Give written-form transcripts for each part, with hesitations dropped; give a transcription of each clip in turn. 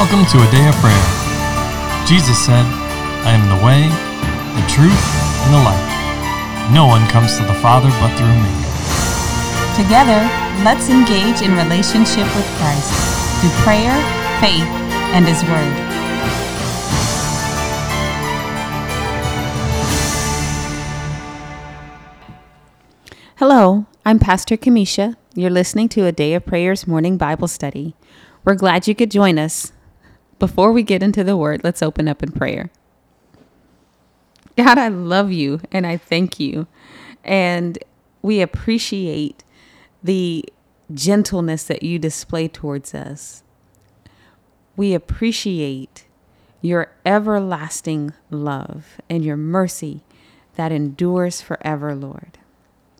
Welcome to A Day of Prayer. Jesus said, I am the way, the truth, and the life. No one comes to the Father but through me. Together, let's engage in relationship with Christ through prayer, faith, and His Word. Hello, I'm Pastor Kamisha. You're listening to A Day of Prayer's morning Bible study. We're glad you could join us. Before we get into the Word, let's open up in prayer. God, I love you and I thank you. And we appreciate the gentleness that you display towards us. We appreciate your everlasting love and your mercy that endures forever, Lord.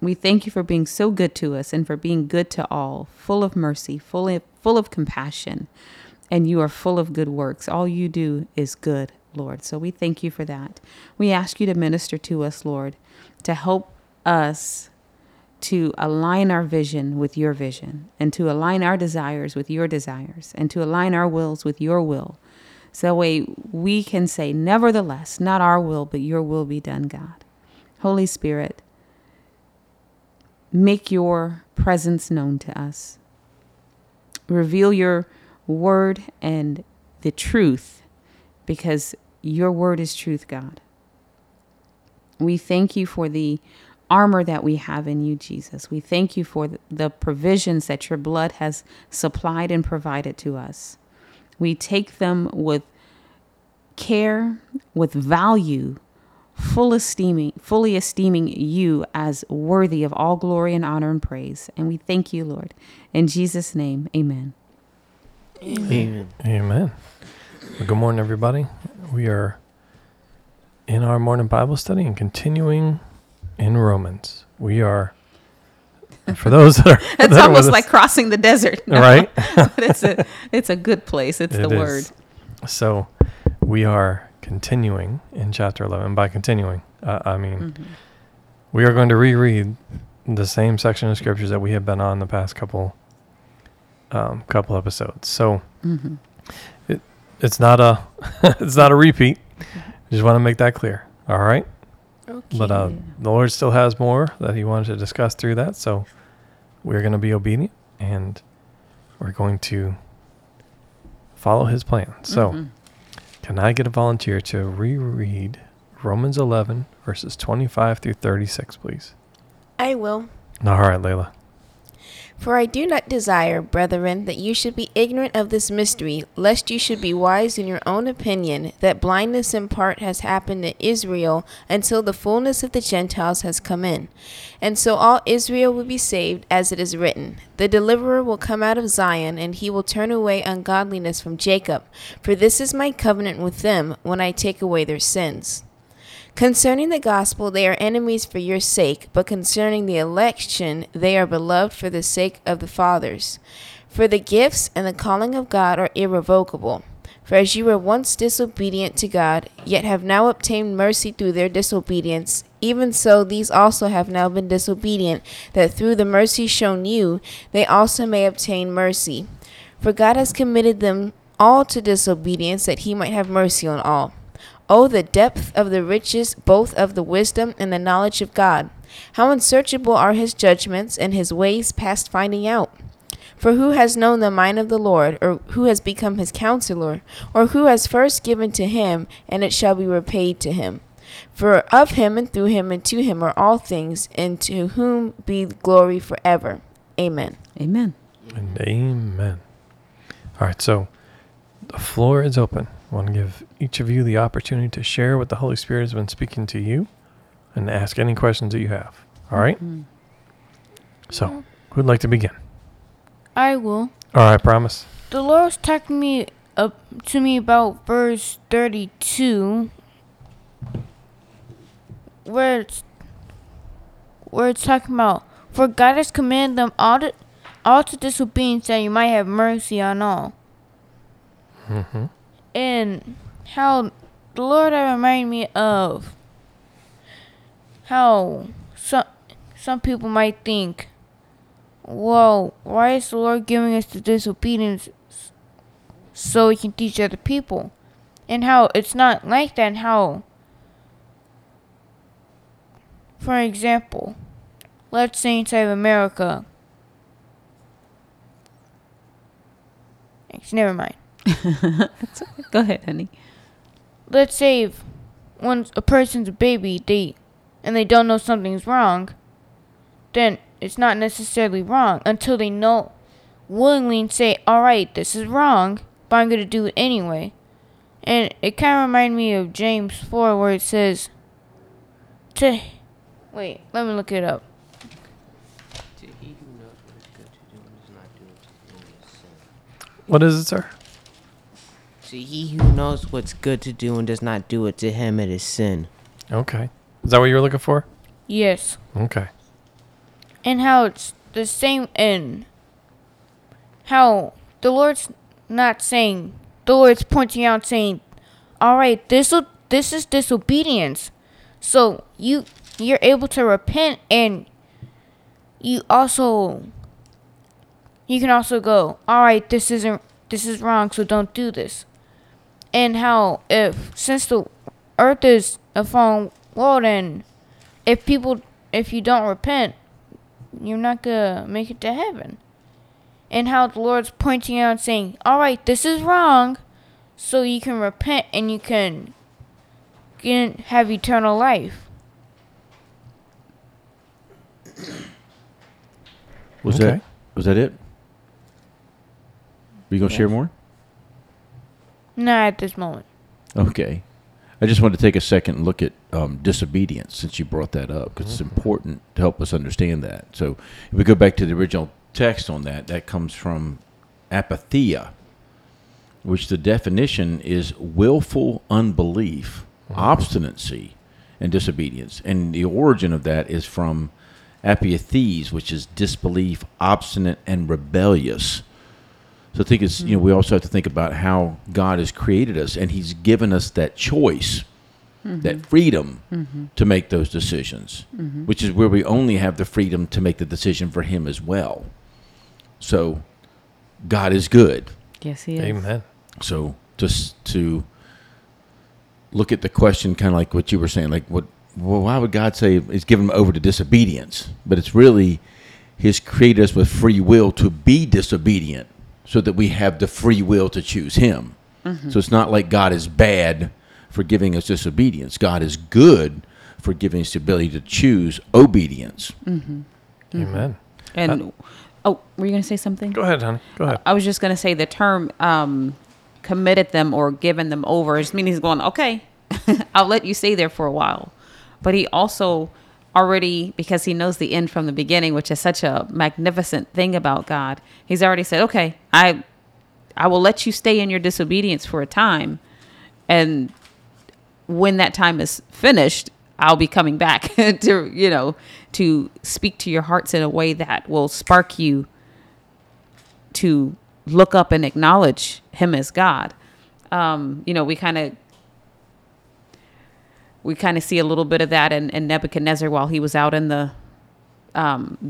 We thank you for being so good to us and for being good to all, full of mercy, full of compassion, and you are full of good works. All you do is good, Lord. So we thank you for that. We ask you to minister to us, Lord, to help us to align our vision with your vision and to align our desires with your desires and to align our wills with your will. So that way we can say, nevertheless, not our will, but your will be done, God. Holy Spirit, make your presence known to us. Reveal your word and the truth, because your word is truth, God. We thank you for the armor that we have in you, Jesus. We thank you for the provisions that your blood has supplied and provided to us. We take them with care, with value, fully esteeming you as worthy of all glory and honor and praise. And we thank you, Lord. In Jesus' name, amen. Amen. Amen. Well, good morning, everybody. We are in our morning Bible study and continuing in Romans. We are, for those that are... It's almost like crossing the desert. No? Right? But it's a good place. It's the Word. So we are continuing in chapter 11. By continuing, we are going to reread the same section of scriptures that we have been on the past couple episodes. So it's not a it's not a repeat. I just want to make that clear. All right. Okay. But the Lord still has more that He wanted to discuss through that. So we're going to be obedient and we're going to follow His plan. So. Mm-hmm. Can I get a volunteer to reread Romans 11, verses 25 through 36, please? I will. All right, Layla. For I do not desire, brethren, that you should be ignorant of this mystery, lest you should be wise in your own opinion, that blindness in part has happened to Israel until the fullness of the Gentiles has come in. And so all Israel will be saved, as it is written, the deliverer will come out of Zion, and he will turn away ungodliness from Jacob. For this is my covenant with them, when I take away their sins. Concerning the gospel, they are enemies for your sake, but concerning the election, they are beloved for the sake of the fathers. For the gifts and the calling of God are irrevocable. For as you were once disobedient to God, yet have now obtained mercy through their disobedience, even so these also have now been disobedient, that through the mercy shown you, they also may obtain mercy. For God has committed them all to disobedience, that He might have mercy on all. Oh, the depth of the riches, both of the wisdom and the knowledge of God! How unsearchable are His judgments, and His ways past finding out! For who has known the mind of the Lord, or who has become His counselor, or who has first given to Him, and it shall be repaid to him? For of Him, and through Him, and to Him are all things, and to whom be glory forever. Amen. Amen. And amen. All right, so the floor is open. I want to give each of you the opportunity to share what the Holy Spirit has been speaking to you and ask any questions that you have. All right? Mm-hmm. So, who would like to begin? I will. All right, promise. The Lord was talking to me about verse 32, where it's talking about, for God has commanded them all to disobedience, that you might have mercy on all. Mm-hmm. And how the Lord reminded me of how some people might think, why is the Lord giving us the disobedience so we can teach other people. And how it's not like that, and how, for example, let's say inside of America. Never mind. Go ahead, honey. Let's say if a person's a baby, they don't know something's wrong, then it's not necessarily wrong until they know willingly and say, all right, this is wrong, but I'm going to do it anyway. And it kind of reminds me of James 4 where it says, wait, let me look it up. What is it, sir? So he who knows what's good to do and does not do it, to him it is sin. Okay. Is that what you were looking for? Yes. Okay. And how it's the same in how the Lord's not saying, the Lord's pointing out saying, all right, this is disobedience. So you're able to repent, and you can also go, all right, this is wrong, so don't do this. And how if, since the earth is a fallen world, and if you don't repent, you're not going to make it to heaven. And how the Lord's pointing out and saying, all right, this is wrong, so you can repent and you can have eternal life. Was that it? Are you going to share more? Not at this moment. Okay. I just wanted to take a second and look at disobedience, since you brought that up, because it's important to help us understand that. So if we go back to the original text on that, that comes from apatheia, which the definition is willful unbelief, obstinacy, and disobedience. And the origin of that is from apathees, which is disbelief, obstinate, and rebellious. So I think it's, we also have to think about how God has created us, and he's given us that choice, that freedom to make those decisions, which is where we only have the freedom to make the decision for him as well. So God is good. Yes, he is. Amen. So just to look at the question kind of like what you were saying, like why would God say he's given them over to disobedience? But it's really he's created us with free will to be disobedient, so that we have the free will to choose him. So it's not like God is bad for giving us disobedience. God is good for giving us the ability to choose obedience. Amen. And, were you going to say something? Go ahead, honey. Go ahead. I was just going to say the term committed them or given them over. It just means he's going, okay, I'll let you stay there for a while. But he also already, because he knows the end from the beginning, which is such a magnificent thing about God, he's already said, okay, I will let you stay in your disobedience for a time, and when that time is finished, I'll be coming back to speak to your hearts in a way that will spark you to look up and acknowledge him as God. We kind of see a little bit of that in Nebuchadnezzar while he was out in the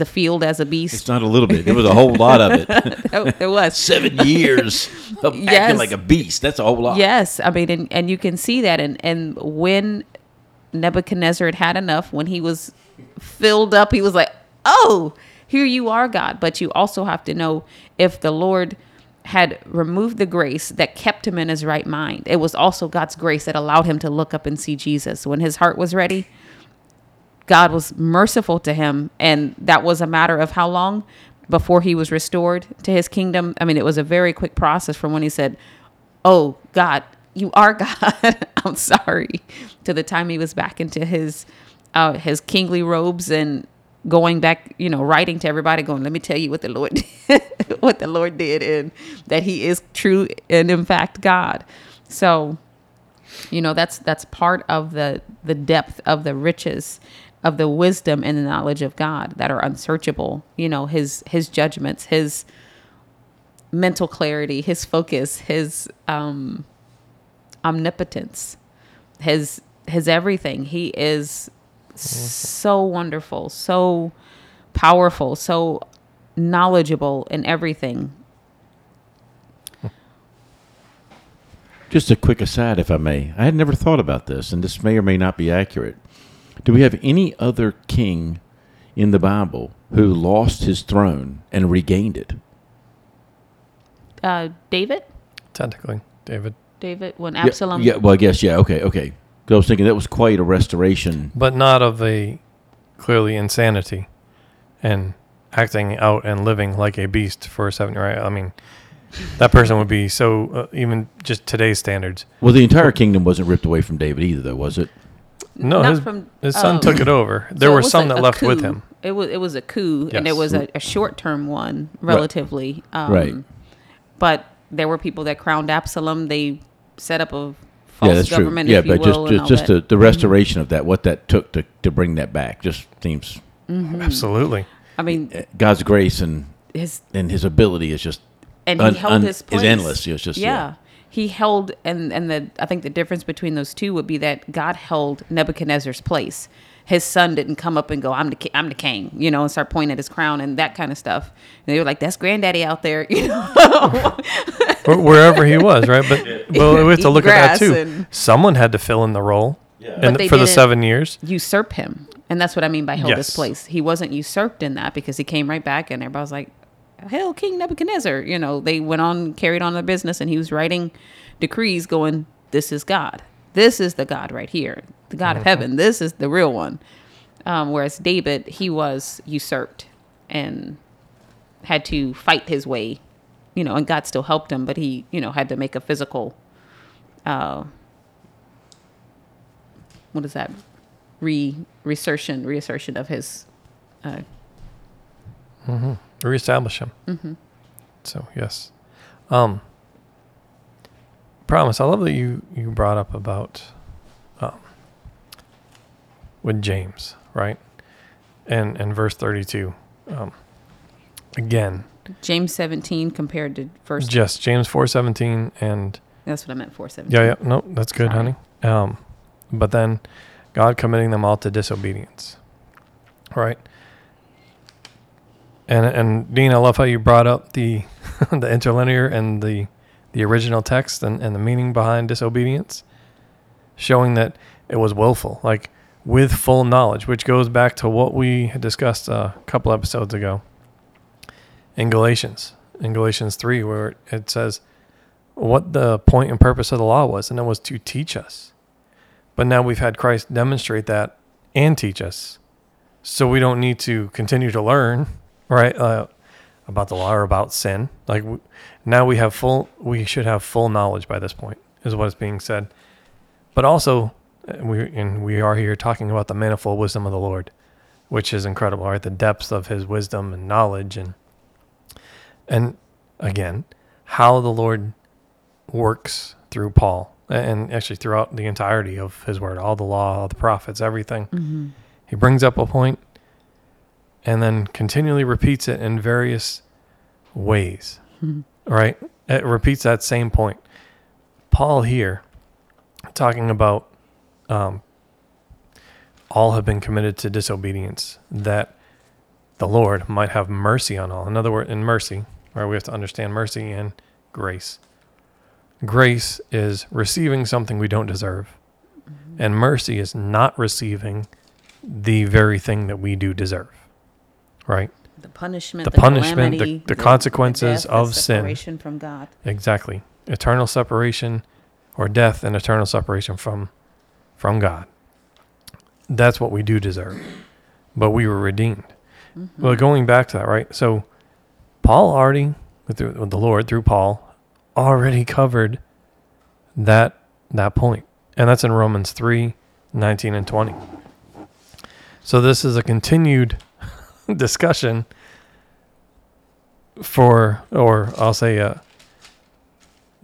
field as a beast. It's not a little bit. There was a whole lot of it. There was. 7 years of acting like a beast. That's a whole lot. Yes. I mean, and you can see that. And when Nebuchadnezzar had enough, when he was filled up, he was like, oh, here you are, God. But you also have to know, if the Lord had removed the grace that kept him in his right mind, it was also God's grace that allowed him to look up and see Jesus. When his heart was ready, God was merciful to him. And that was a matter of how long before he was restored to his kingdom. I mean, it was a very quick process from when he said, oh, God, you are God, I'm sorry, to the time he was back into his kingly robes and going back, writing to everybody going, let me tell you what the Lord did, and that he is true and in fact God. So, that's part of the depth of the riches of the wisdom and the knowledge of God that are unsearchable. His judgments, his mental clarity, his focus, his omnipotence, his everything. He is so wonderful, so powerful, so knowledgeable in everything. Just a quick aside, if I may. I had never thought about this, and this may or may not be accurate. Do we have any other king in the Bible who lost his throne and regained it? David? Technically, David. David, when Absalom... Yeah, well, I guess, yeah, okay. I was thinking that was quite a restoration. But not of a clearly insanity and acting out and living like a beast for a 7 year old. I mean... That person would be so, even just today's standards. Well, the entire kingdom wasn't ripped away from David either, though, was it? No, his son took it over. There were some that left with him. It was a coup, yes. And it was a short-term one, relatively. Right. But there were people that crowned Absalom. They set up a false government, if you will. Yeah, but just the restoration of that, what that took to bring that back, just seems... Mm-hmm. Absolutely. I mean... God's grace and his ability is just... And he held his place. It's endless. It's just, yeah. He held, I think the difference between those two would be that God held Nebuchadnezzar's place. His son didn't come up and go, I'm the king, and start pointing at his crown and that kind of stuff. And they were like, that's granddaddy out there, Wherever he was, right? But well, we have to look at that, too. Someone had to fill in the role for the 7 years. Usurp him. And that's what I mean by held his place. He wasn't usurped in that because he came right back and everybody was like, hell, King Nebuchadnezzar, they carried on their business, and he was writing decrees going, this is God. This is the God right here, the God of heaven. This is the real one. Whereas David, he was usurped and had to fight his way, and God still helped him, but he, had to make a physical, what is that? Reassertion of his, reestablish him. Mm-hmm. So, yes. Promise, I love that you brought up about with James, right? And verse 32. Again. James 17 compared to verse... Yes, James 4:17 and... That's what I meant, 4:17. Yeah, no, that's good, honey. But then God committing them all to disobedience, right? And Dean, I love how you brought up the the interlinear and the original text and the meaning behind disobedience, showing that it was willful, like with full knowledge, which goes back to what we had discussed a couple episodes ago in Galatians 3, where it says what the point and purpose of the law was, and it was to teach us. But now we've had Christ demonstrate that and teach us, so we don't need to continue to learn. Right, about the law or about sin. Like now we should have full knowledge by this point, is what is being said. But also, we are here talking about the manifold wisdom of the Lord, which is incredible, right? The depths of His wisdom and knowledge, and again, how the Lord works through Paul, and actually throughout the entirety of His Word, all the law, all the prophets, everything. Mm-hmm. He brings up a point. And then continually repeats it in various ways, right? It repeats that same point. Paul here, talking about all have been committed to disobedience, that the Lord might have mercy on all. In other words, in mercy, right? We have to understand mercy and grace. Grace is receiving something we don't deserve. And mercy is not receiving the very thing that we do deserve. Right. The punishment, the calamity, the consequences of sin. Separation from God. Exactly. Eternal separation or death and eternal separation from God. That's what we do deserve. But we were redeemed. Mm-hmm. Well, going back to that, right? So Paul already, with the Lord through Paul, already covered that point. And that's in Romans 3:19 and 20. So this is a continued discussion the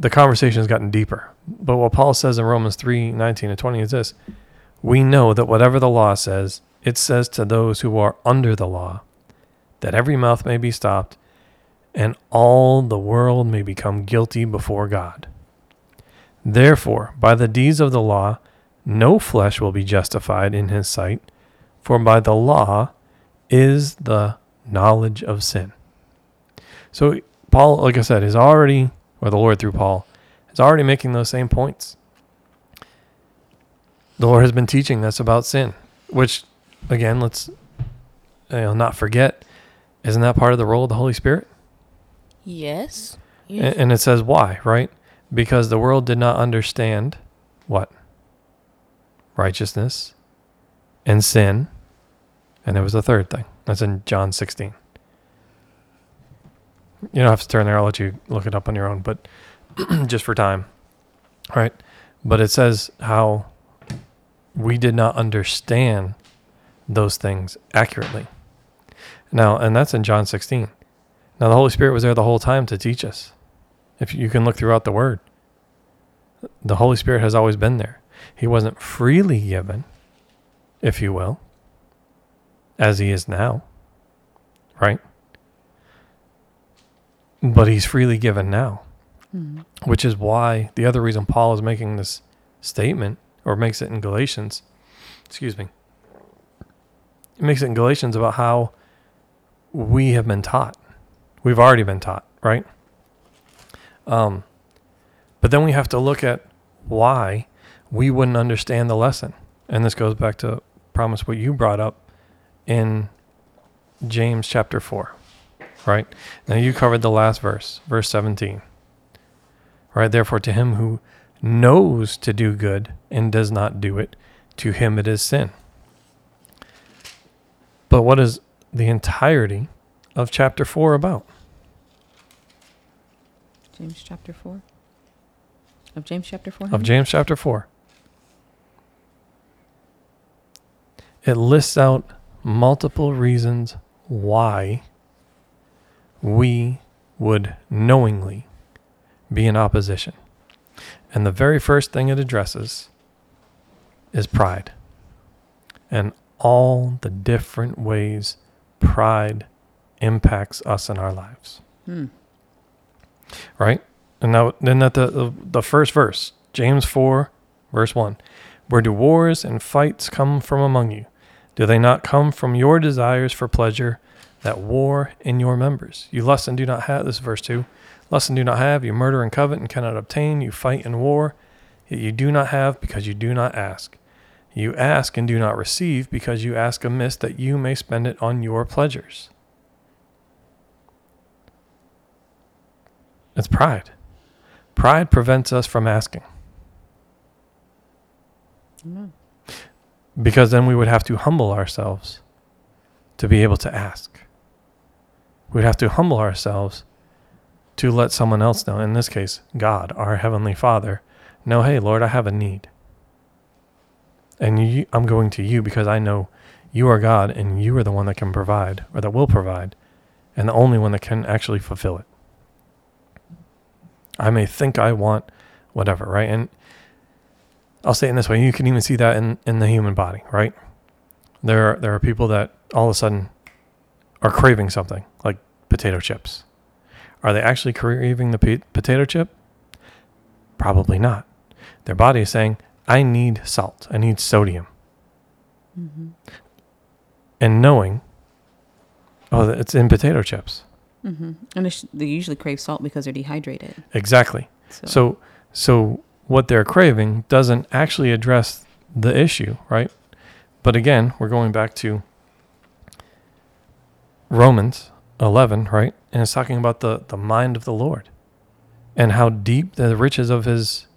conversation has gotten deeper. But what Paul says in Romans 3:19 and 20 is this: we know that whatever the law says, it says to those who are under the law, that every mouth may be stopped and all the world may become guilty before God. Therefore, by the deeds of the law, no flesh will be justified in his sight, for by the law is the knowledge of sin. So Paul, like I said, the Lord through Paul, is already making those same points. The Lord has been teaching us about sin, which, again, let's not forget, isn't that part of the role of the Holy Spirit? Yes. And it says why, right? Because the world did not understand what? Righteousness and sin. And there was a third thing. That's in John 16. You don't have to turn there. I'll let you look it up on your own, but just for time. All right. But it says how we did not understand those things accurately. Now, and that's in John 16. Now, the Holy Spirit was there the whole time to teach us. If you can look throughout the Word, the Holy Spirit has always been there. He wasn't freely given, if you will, as he is now, right? But he's freely given now, which is why the other reason Paul is making this statement, or makes it in Galatians, it makes it in Galatians about how we have been taught. We've already been taught, right? But then we have to look at why we wouldn't understand the lesson. And this goes back to, promise, what you brought up in James chapter 4, right? Now you covered the last verse, verse 17, right? Therefore to him who knows to do good and does not do it, to him it is sin. But what is the entirety of chapter 4 about? James chapter 4? Of James chapter 4? Of James chapter 4. It lists out multiple reasons why we would knowingly be in opposition. And the very first thing it addresses is pride. And all the different ways pride impacts us in our lives. Right? And now, then at the first verse, James 4, verse 1. Where do wars and fights come from among you? Do they not come from your desires for pleasure that war in your members? You lust and do not have, this is verse 2. Lust and do not have, you murder and covet and cannot obtain, you fight and war, yet you do not have because you do not ask. You ask and do not receive because you ask amiss that you may spend it on your pleasures. It's pride. Pride prevents us from asking. Because then we would have to humble ourselves to be able to ask. We'd have to humble ourselves to let someone else know, in this case, God, our Heavenly Father, know, hey, Lord, I have a need. And I'm going to you because I know you are God and you are the one that can provide, or that will provide, and the only one that can actually fulfill it. I may think I want whatever, right? And I'll say it in this way. You can even see that in the human body, right? There are people that all of a sudden are craving something, like potato chips. Are they actually craving the potato chip? Probably not. Their body is saying, I need salt. I need sodium. And knowing, it's in potato chips. And they usually crave salt because they're dehydrated. Exactly. So what they're craving doesn't actually address the issue, right? But again, we're going back to Romans 11, right? And it's talking about the mind of the Lord and how deep the riches of his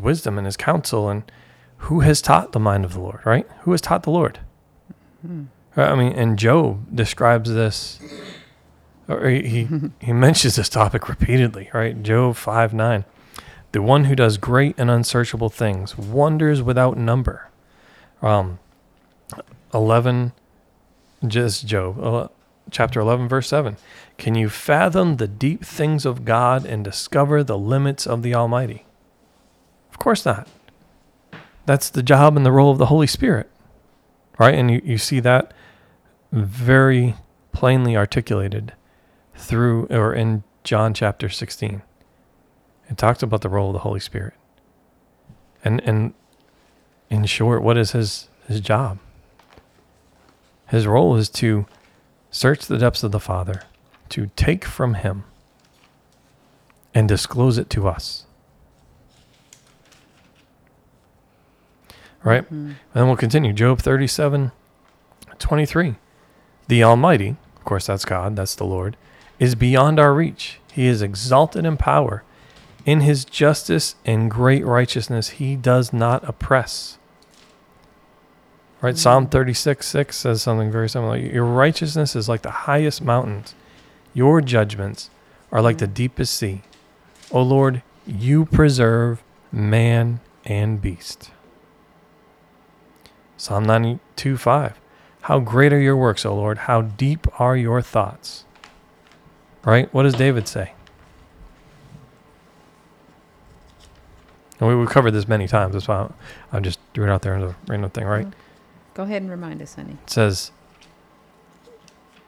wisdom and his counsel, and who has taught the mind of the Lord, right? Who has taught the Lord? Right? I mean, and Job describes this... He mentions this topic repeatedly, right? Job 5:9. The one who does great and unsearchable things, wonders without number. 11, just Job, chapter 11, verse 7. Can you fathom the deep things of God and discover the limits of the Almighty? Of course not. That's the job and the role of the Holy Spirit, right? And you see that very plainly articulated through, or in John chapter 16. It talks about the role of the Holy Spirit. And in short, what is his job? His role is to search the depths of the Father, to take from him and disclose it to us. right? Mm-hmm. And then we'll continue. Job 37:23. The Almighty, of course, that's God, that's the Lord, is beyond our reach. He is exalted in power. In his justice and great righteousness, he does not oppress. Right? Mm-hmm. Psalm 36:6 says something very similar. Your righteousness is like the highest mountains. Your judgments are like the deepest sea. O Lord, you preserve man and beast. Psalm 92:5. How great are your works, O Lord. How deep are your thoughts. Right? What does David say? And we've covered this many times. That's why I'm just doing it out there as a random thing, right? Go ahead and remind us, honey. It says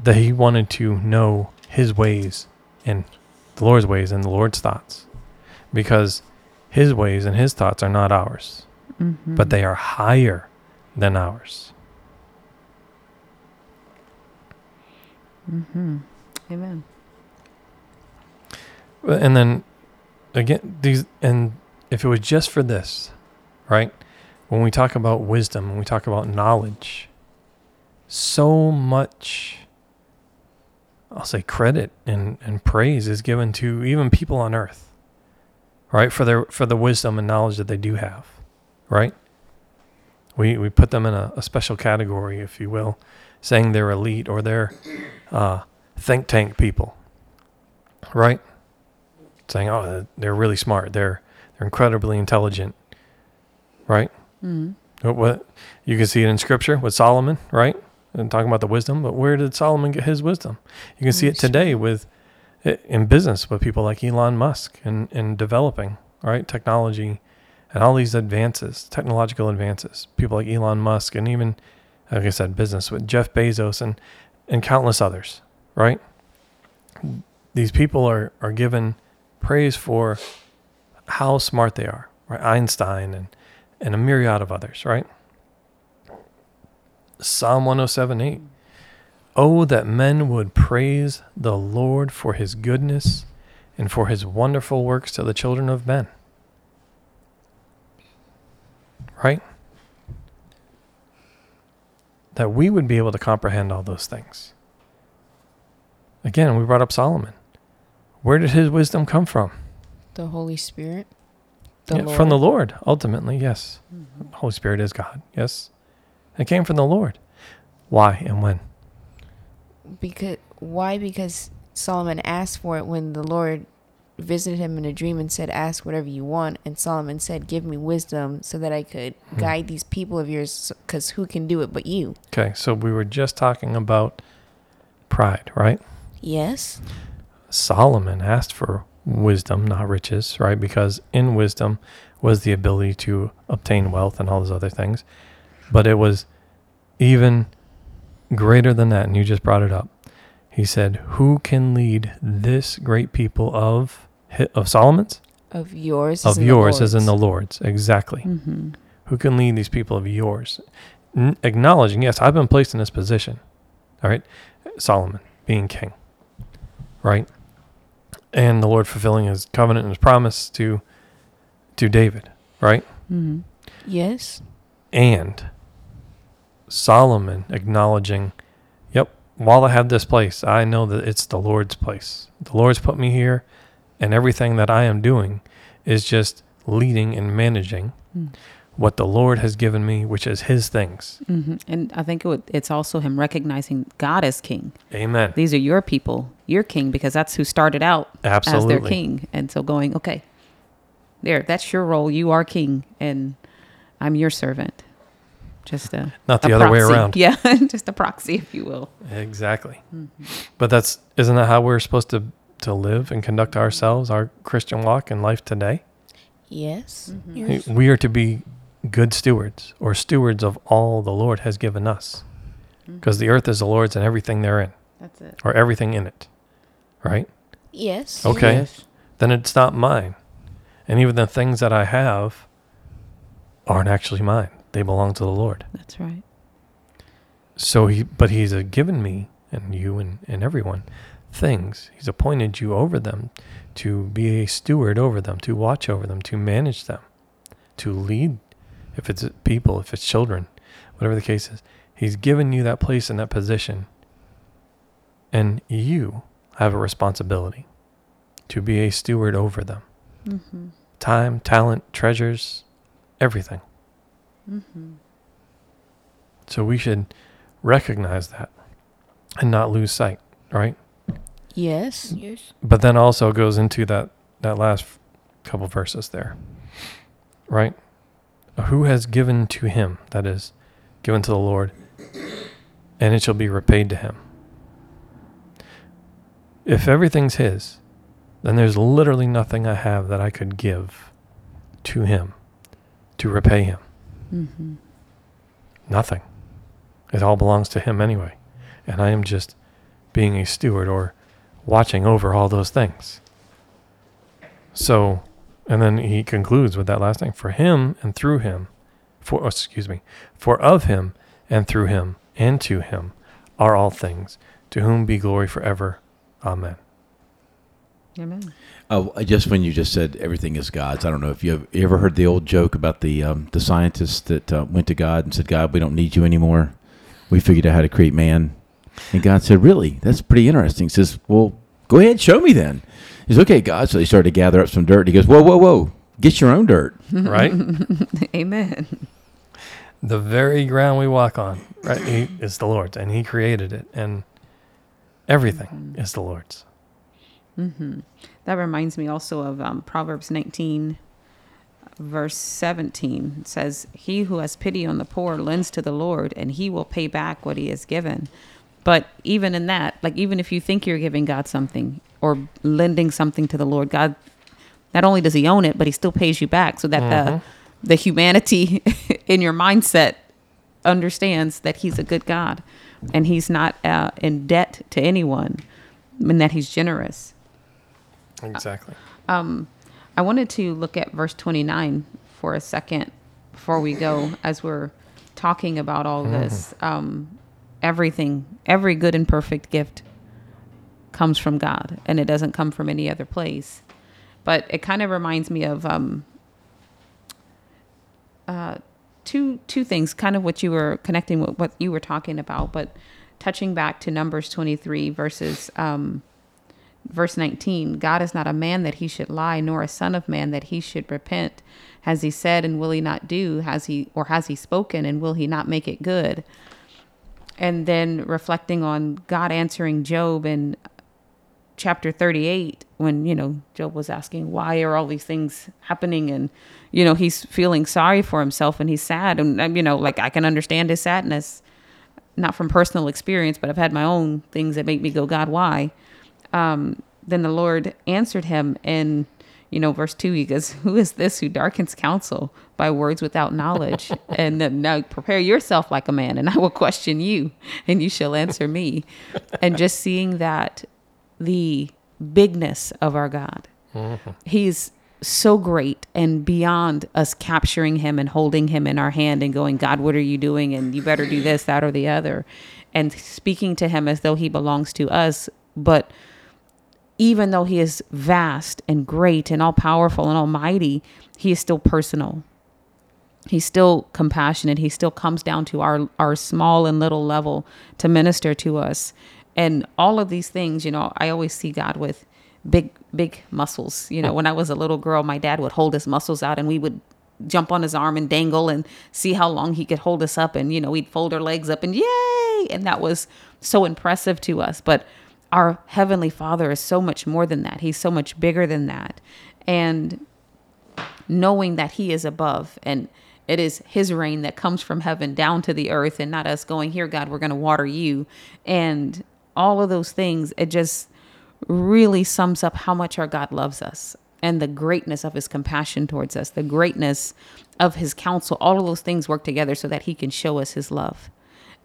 that he wanted to know his ways and the Lord's ways and the Lord's thoughts, because his ways and his thoughts are not ours, mm-hmm. but they are higher than ours. Mm-hmm. Amen. And then again, if it was just for this, right? When we talk about wisdom, when we talk about knowledge, so much, I'll say, credit and praise is given to even people on earth, right? For the wisdom and knowledge that they do have, right? We put them in a special category, if you will, saying they're elite or they're think tank people, right? Saying, oh, they're really smart, they're incredibly intelligent, right? Mm-hmm. What you can see it in Scripture with Solomon, right? And talking about the wisdom, but where did Solomon get his wisdom? You can see it today in business with people like Elon Musk and developing, right? Technology and all these advances, technological advances. People like Elon Musk and even, like I said, business with Jeff Bezos and countless others, right? These people are given praise for how smart they are, right? Einstein and a myriad of others, right? Psalm 107:8. Oh, that men would praise the Lord for his goodness and for his wonderful works to the children of men. Right? That we would be able to comprehend all those things. Again, we brought up Solomon. Where did his wisdom come from? The Holy Spirit. From the Lord, ultimately, yes. Mm-hmm. Holy Spirit is God, yes. It came from the Lord. Why and when? Because Solomon asked for it when the Lord visited him in a dream and said, ask whatever you want. And Solomon said, give me wisdom so that I could guide these people of yours, because who can do it but you? Okay, so we were just talking about pride, right? Yes. Solomon asked for wisdom, not riches, right? Because in wisdom was the ability to obtain wealth and all those other things. But it was even greater than that, and you just brought it up. He said, who can lead this great people of Solomon's? Of yours. Of yours as in the Lord's. Exactly. Mm-hmm. Who can lead these people of yours? Acknowledging, yes, I've been placed in this position. All right? Solomon being king. Right? And the Lord fulfilling his covenant and his promise to David. Right? Mm-hmm. Yes. And Solomon acknowledging, yep, while I have this place, I know that it's the Lord's place. The Lord's put me here, and everything that I am doing is just leading and managing what the Lord has given me, which is his things. Mm-hmm. And I think it's also him recognizing God as king. Amen. These are your people, your king, because that's who started out Absolutely. As their king. And so going, okay, there, that's your role. You are king, and I'm your servant. Just not the other proxy. Way around. Yeah, just a proxy, if you will. Exactly. Mm-hmm. But isn't that how we're supposed to live and conduct ourselves, our Christian walk and life today? Yes. Mm-hmm. Yes. We are to be good stewards, or stewards of all the Lord has given us. Because the earth is the Lord's and everything therein. That's it. Or everything in it. Right? Yes. Okay. Yes. Then it's not mine. And even the things that I have aren't actually mine. They belong to the Lord. That's right. So he's given me and you and everyone things. He's appointed you over them to be a steward over them, to watch over them, to manage them, to lead if it's people, if it's children, whatever the case is. He's given you that place and that position. And you have a responsibility to be a steward over them. Mm-hmm. Time, talent, treasures, everything. Mm-hmm. So we should recognize that and not lose sight, right? Yes. Yes. But then also goes into that last couple verses there, right? Who has given to him, that is, given to the Lord, and it shall be repaid to him. If everything's his, then there's literally nothing I have that I could give to him to repay him. Mm-hmm. Nothing. It all belongs to him anyway. And I am just being a steward or watching over all those things. So, and then he concludes with that last thing. For him and through him, for of him and through him and to him are all things, to whom be glory forever. Amen. Amen. Just when you just said everything is God's, I don't know if you ever heard the old joke about the scientists that went to God and said, God, we don't need you anymore. We figured out how to create man. And God said, really? That's pretty interesting. He says, well, go ahead, show me then. He says, okay, God. So they started to gather up some dirt. He goes, whoa, whoa, whoa. Get your own dirt. Right? Amen. The very ground we walk on, right, is the Lord's. And he created it. And everything mm-hmm. is the Lord's. Mm-hmm. That reminds me also of Proverbs 19, verse 17. It says, he who has pity on the poor lends to the Lord, and he will pay back what he has given. But even in that, like even if you think you're giving God something or lending something to the Lord, God, not only does he own it, but he still pays you back so that mm-hmm. the humanity in your mindset understands that he's a good God and he's not in debt to anyone and that he's generous. Exactly. I wanted to look at verse 29 for a second before we go, as we're talking about all mm-hmm. this. Everything, every good and perfect gift comes from God, and it doesn't come from any other place. But it kind of reminds me of two things, kind of what you were connecting with, what you were talking about, but touching back to Numbers 23 verses verse 19. God is not a man that he should lie, nor a son of man that he should repent. Has he said, and will he not do? Has he spoken, and will he not make it good? And then reflecting on God answering Job in chapter 38, when, you know, Job was asking, why are all these things happening? And, you know, he's feeling sorry for himself and he's sad. And, you know, like I can understand his sadness, not from personal experience, but I've had my own things that make me go, God, why? Then the Lord answered him. And, you know, verse 2, he goes, who is this who darkens counsel by words without knowledge? And then, now prepare yourself like a man, and I will question you, and you shall answer me. And just seeing that, the bigness of our God. Mm-hmm. He's so great and beyond us capturing him and holding him in our hand and going, God, what are you doing? And you better do this, that, or the other. And speaking to him as though he belongs to us. But even though he is vast and great and all powerful and almighty, he is still personal. He's still compassionate. He still comes down to our small and little level to minister to us. And all of these things, you know, I always see God with big, big muscles. You know, when I was a little girl, my dad would hold his muscles out and we would jump on his arm and dangle and see how long he could hold us up. And, you know, we'd fold our legs up and yay. And that was so impressive to us. But our Heavenly Father is so much more than that. He's so much bigger than that. And knowing that he is above, and it is his rain that comes from heaven down to the earth, and not us going, here, God, we're going to water you. And all of those things, it just really sums up how much our God loves us and the greatness of his compassion towards us, the greatness of his counsel. All of those things work together so that he can show us his love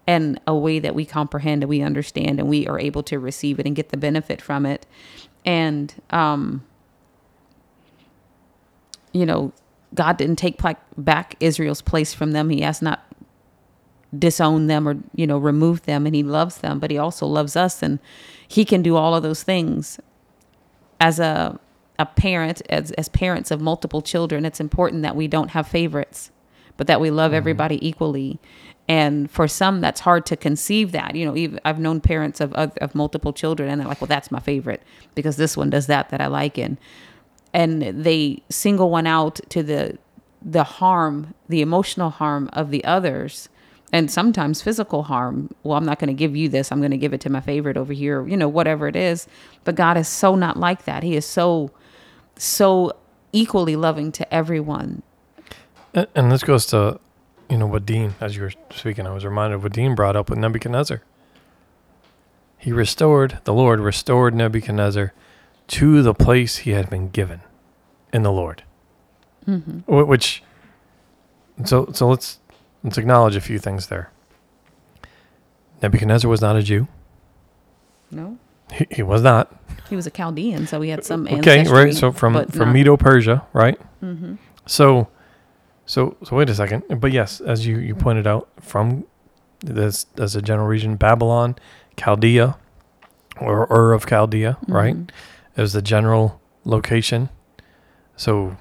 in a way that we comprehend and we understand and we are able to receive it and get the benefit from it. And, you know, God didn't take back Israel's place from them. He has not disown them or, you know, remove them, and he loves them, but he also loves us, and he can do all of those things. As a parent, as parents of multiple children, it's important that we don't have favorites, but that we love everybody equally. And for some, that's hard to conceive that. You know, even, I've known parents of multiple children, and they're like, well, that's my favorite because this one does that I like. And they single one out to the harm, the emotional harm of the others, and sometimes physical harm. Well, I'm not going to give you this. I'm going to give it to my favorite over here, you know, whatever it is. But God is so not like that. He is so equally loving to everyone. And this goes to, you know, what Dean, as you were speaking, I was reminded of what Dean brought up with Nebuchadnezzar. The Lord restored Nebuchadnezzar to the place he had been given in the Lord. Mm-hmm. Which, so let's acknowledge a few things there. Nebuchadnezzar was not a Jew. No. He was not. He was a Chaldean, so he had some ancestry. Okay, right, so from Medo-Persia, right? Mm-hmm. So wait a second. But yes, as you pointed out, from this as a general region, Babylon, Chaldea, or Ur of Chaldea, mm-hmm. right? It was the general location. So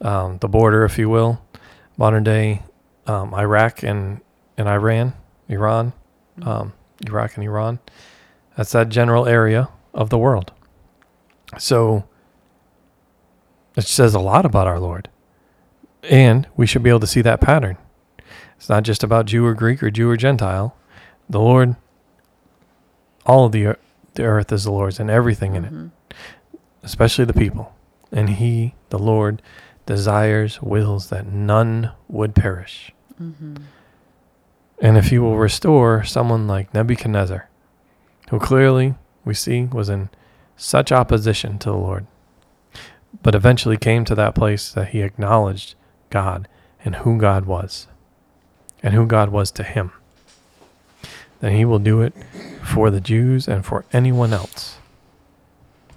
the border, if you will, modern day Iraq and Iran, Iraq and Iran. That's that general area of the world. So it says a lot about our Lord. And we should be able to see that pattern. It's not just about Jew or Greek or Jew or Gentile. The Lord, all of the earth is the Lord's and everything in mm-hmm. it, especially the people. And He, the Lord, desires, wills that none would perish. Mm-hmm. And if He will restore someone like Nebuchadnezzar, who clearly we see was in such opposition to the Lord, but eventually came to that place that he acknowledged God and who God was and who God was to him, then He will do it for the Jews and for anyone else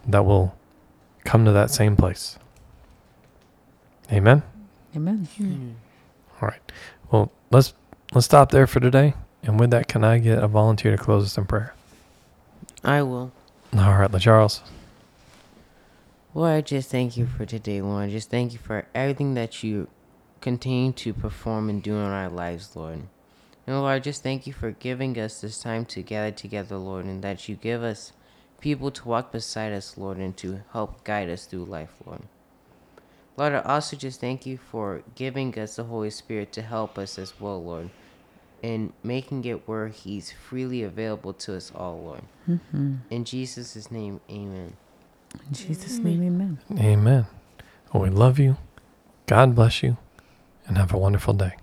that will come to that same place. Amen? Amen. All right. Well, let's stop there for today. And with that, can I get a volunteer to close us in prayer? I will. All right, LaCharles. Lord, I just thank You for today, Lord. I just thank You for everything that You continue to perform and do in our lives, Lord. And Lord, I just thank You for giving us this time to gather together, Lord, and that You give us people to walk beside us, Lord, and to help guide us through life, Lord. Lord, I also just thank You for giving us the Holy Spirit to help us as well, Lord, and making it where He's freely available to us all, Lord. Mm-hmm. In Jesus' name, amen. In Jesus' name, amen. Amen. Well, we love you. God bless you. And have a wonderful day.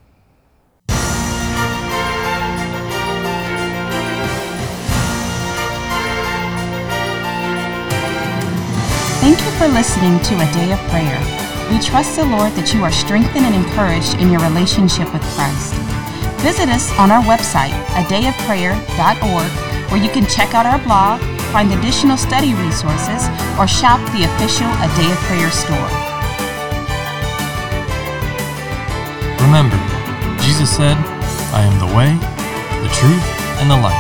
Thank you for listening to A Day of Prayer. We trust the Lord that you are strengthened and encouraged in your relationship with Christ. Visit us on our website, adayofprayer.org, where you can check out our blog, find additional study resources, or shop the official A Day of Prayer store. Remember, Jesus said, "I am the way, the truth, and the life.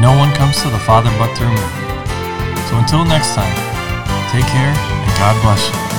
No one comes to the Father but through Me." So until next time, take care and God bless you.